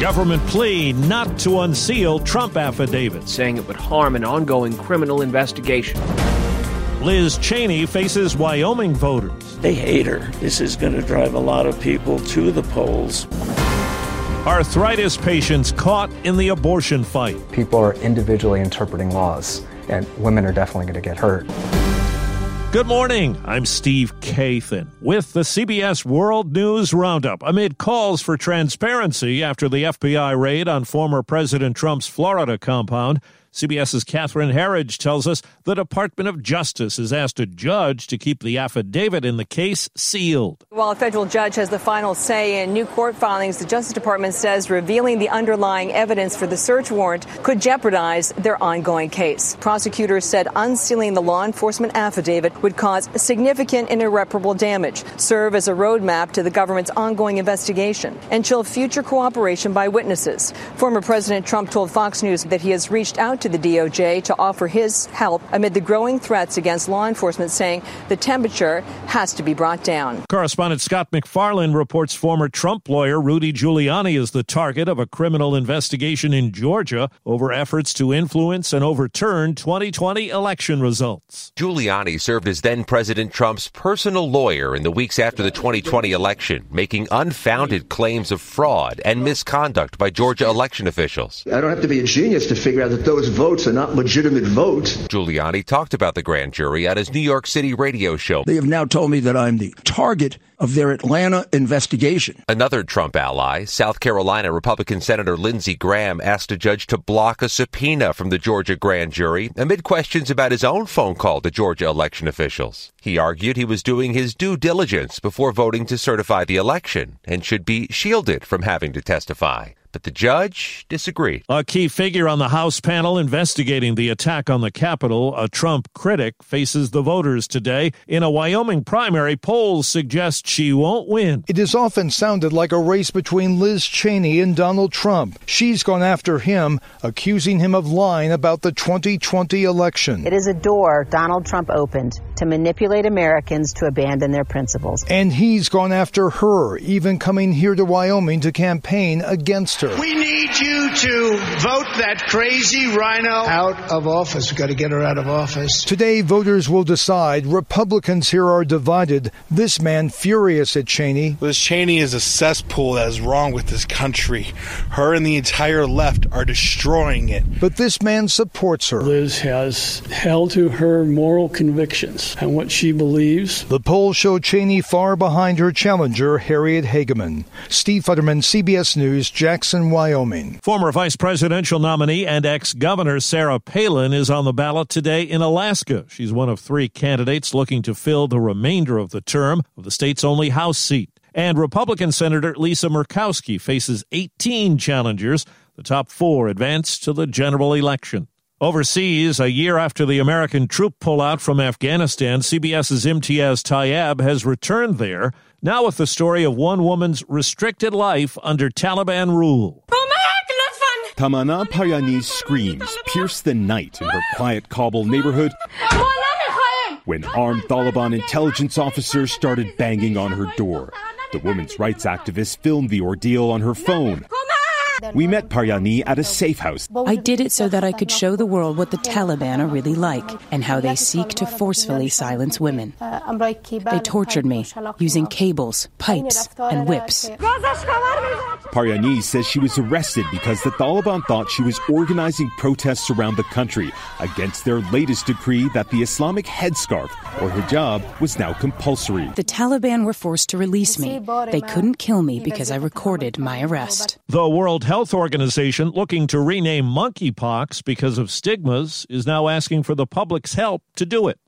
Government plea not to unseal Trump affidavit, saying it would harm an ongoing criminal investigation. Liz Cheney faces Wyoming voters. They hate her. This is going to drive a lot of people to the polls. Arthritis patients caught in the abortion fight. People are individually interpreting laws, and women are definitely going to get hurt. Good morning. I'm Steve Kathan with the CBS World News Roundup. Amid calls for transparency after the FBI raid on former President Trump's Florida compound, CBS's Catherine Herridge tells us the Department of Justice has asked a judge to keep the affidavit in the case sealed. While a federal judge has the final say in new court filings, the Justice Department says revealing the underlying evidence for the search warrant could jeopardize their ongoing case. Prosecutors said unsealing the law enforcement affidavit would cause significant and irreparable damage, serve as a roadmap to the government's ongoing investigation, and chill future cooperation by witnesses. Former President Trump told Fox News that he has reached out to the DOJ to offer his help amid the growing threats against law enforcement, saying the temperature has to be brought down. Correspondent Scott McFarlane reports former Trump lawyer Rudy Giuliani is the target of a criminal investigation in Georgia over efforts to influence and overturn 2020 election results. Giuliani served as then President Trump's personal lawyer in the weeks after the 2020 election, making unfounded claims of fraud and misconduct by Georgia election officials. I don't have to be a genius to figure out that those votes are not legitimate votes. Giuliani talked about the grand jury at his New York City radio show. They have now told me that I'm the target of their Atlanta investigation. Another Trump ally, South Carolina Republican Senator Lindsey Graham, asked a judge to block a subpoena from the Georgia grand jury amid questions about his own phone call to Georgia election officials. He argued he was doing his due diligence before voting to certify the election and should be shielded from having to testify. But the judge disagreed. A key figure on the House panel investigating the attack on the Capitol, a Trump critic, faces the voters today. In a Wyoming primary, polls suggest she won't win. It has often sounded like a race between Liz Cheney and Donald Trump. She's gone after him, accusing him of lying about the 2020 election. It is a door Donald Trump opened to manipulate Americans to abandon their principles. And he's gone after her, even coming here to Wyoming to campaign against her. We need you to vote that crazy rhino out of office. We've got to get her out of office. Today, voters will decide. Republicans here are divided. This man furious at Cheney. Liz Cheney is a cesspool that is wrong with this country. Her and the entire left are destroying it. But this man supports her. Liz has held to her moral convictions and what she believes. The polls show Cheney far behind her challenger, Harriet Hageman. Steve Futterman, CBS News, Jackson, Wyoming. Former vice presidential nominee and ex-governor Sarah Palin is on the ballot today in Alaska. She's one of three candidates looking to fill the remainder of the term of the state's only House seat. And Republican Senator Lisa Murkowski faces 18 challengers. The top four advance to the general election. Overseas, a year after the American troop pullout from Afghanistan, CBS's Imtiaz Tayeb has returned there, now with the story of one woman's restricted life under Taliban rule. Tamana Payani's screams pierced the night in her quiet Kabul neighborhood when armed Taliban intelligence officers started banging on her door. The women's rights activist filmed the ordeal on her phone. We met Paryani at a safe house. I did it so that I could show the world what the Taliban are really like and how they seek to forcefully silence women. They tortured me using cables, pipes, and whips. Paryani says she was arrested because the Taliban thought she was organizing protests around the country against their latest decree that the Islamic headscarf, or hijab, was now compulsory. The Taliban were forced to release me. They couldn't kill me because I recorded my arrest. The World Health Organization, looking to rename monkeypox because of stigmas, is now asking for the public's help to do it.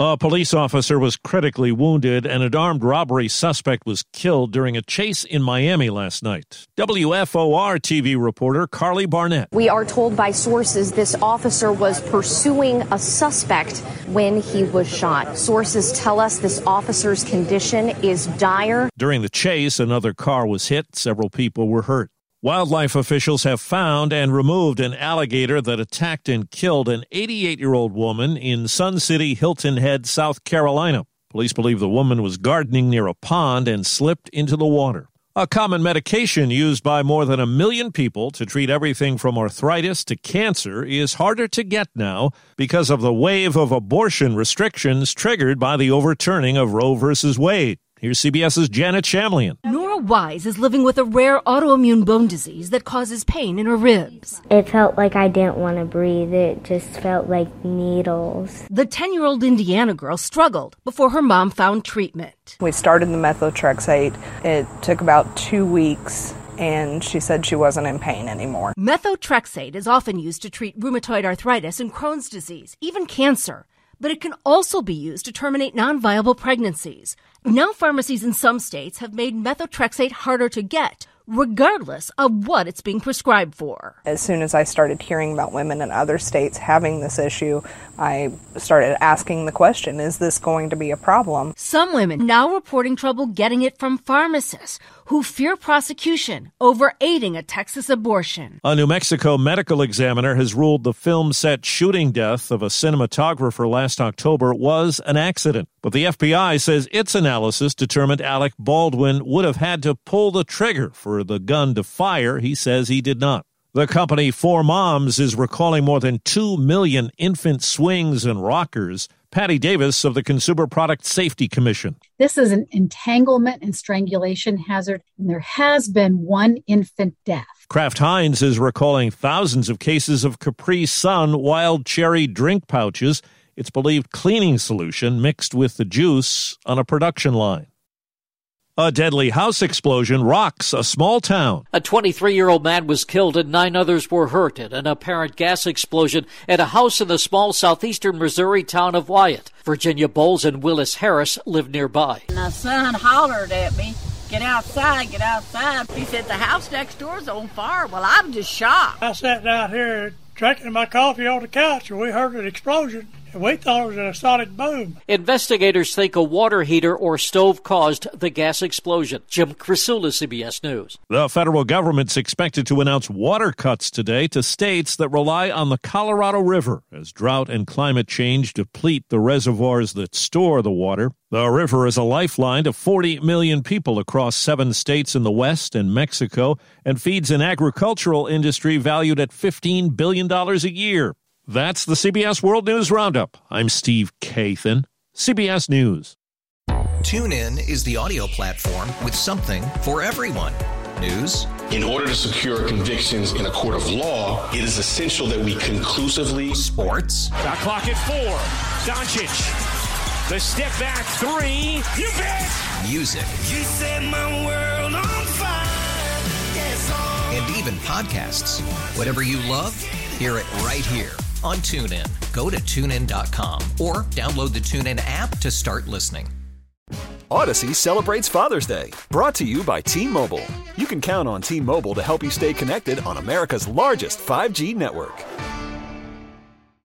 A police officer was critically wounded and an armed robbery suspect was killed during a chase in Miami last night. WFOR-TV reporter Carly Barnett. We are told by sources this officer was pursuing a suspect when he was shot. Sources tell us this officer's condition is dire. During the chase, another car was hit. Several people were hurt. Wildlife officials have found and removed an alligator that attacked and killed an 88-year-old woman in Sun City, Hilton Head, South Carolina. Police believe the woman was gardening near a pond and slipped into the water. A common medication used by more than 1 million people to treat everything from arthritis to cancer is harder to get now because of the wave of abortion restrictions triggered by the overturning of Roe v. Wade. Here's CBS's Janet Shamlian. Nora Wise is living with a rare autoimmune bone disease that causes pain in her ribs. It felt like I didn't want to breathe. It just felt like needles. The 10-year-old Indiana girl struggled before her mom found treatment. We started the methotrexate. It took about 2 weeks, and she said she wasn't in pain anymore. Methotrexate is often used to treat rheumatoid arthritis and Crohn's disease, even cancer. But it can also be used to terminate non-viable pregnancies. Now pharmacies in some states have made methotrexate harder to get, regardless of what it's being prescribed for. As soon as I started hearing about women in other states having this issue, I started asking the question, is this going to be a problem? Some women now reporting trouble getting it from pharmacists who fear prosecution over aiding a Texas abortion. A New Mexico medical examiner has ruled the film set shooting death of a cinematographer last October was an accident. But the FBI says its analysis determined Alec Baldwin would have had to pull the trigger for the gun to fire. He says he did not. The company Four Moms is recalling more than 2 million infant swings and rockers. Patty Davis of the Consumer Product Safety Commission. This is an entanglement and strangulation hazard, and there has been one infant death. Kraft Heinz is recalling thousands of cases of Capri Sun wild cherry drink pouches. It's believed cleaning solution mixed with the juice on a production line. A deadly house explosion rocks a small town. A 23-year-old man was killed and 9 others were hurt in an apparent gas explosion at a house in the small southeastern Missouri town of Wyatt. Virginia Bowles and Willis Harris lived nearby. My son hollered at me, "Get outside, get outside." He said, "The house next door is on fire." Well, I'm just shocked. I sat down here drinking my coffee on the couch and we heard an explosion. We thought it was a solid boom. Investigators think a water heater or stove caused the gas explosion. Jim Crisula, CBS News. The federal government's expected to announce water cuts today to states that rely on the Colorado River as drought and climate change deplete the reservoirs that store the water. The river is a lifeline to 40 million people across 7 states in the West and Mexico and feeds an agricultural industry valued at $15 billion a year. That's the CBS World News Roundup. I'm Steve Kathan, CBS News. TuneIn is the audio platform with something for everyone. News. In order to secure convictions in a court of law, it is essential that we conclusively. Sports. The clock at 4. Doncic. The step back 3. You bet. Music. You set my world on fire. Yes, and even podcasts. Whatever you love, hear it right here on TuneIn. Go to TuneIn.com or download the TuneIn app to start listening. Odyssey celebrates Father's Day, brought to you by T-Mobile. You can count on T-Mobile to help you stay connected on America's largest 5G network.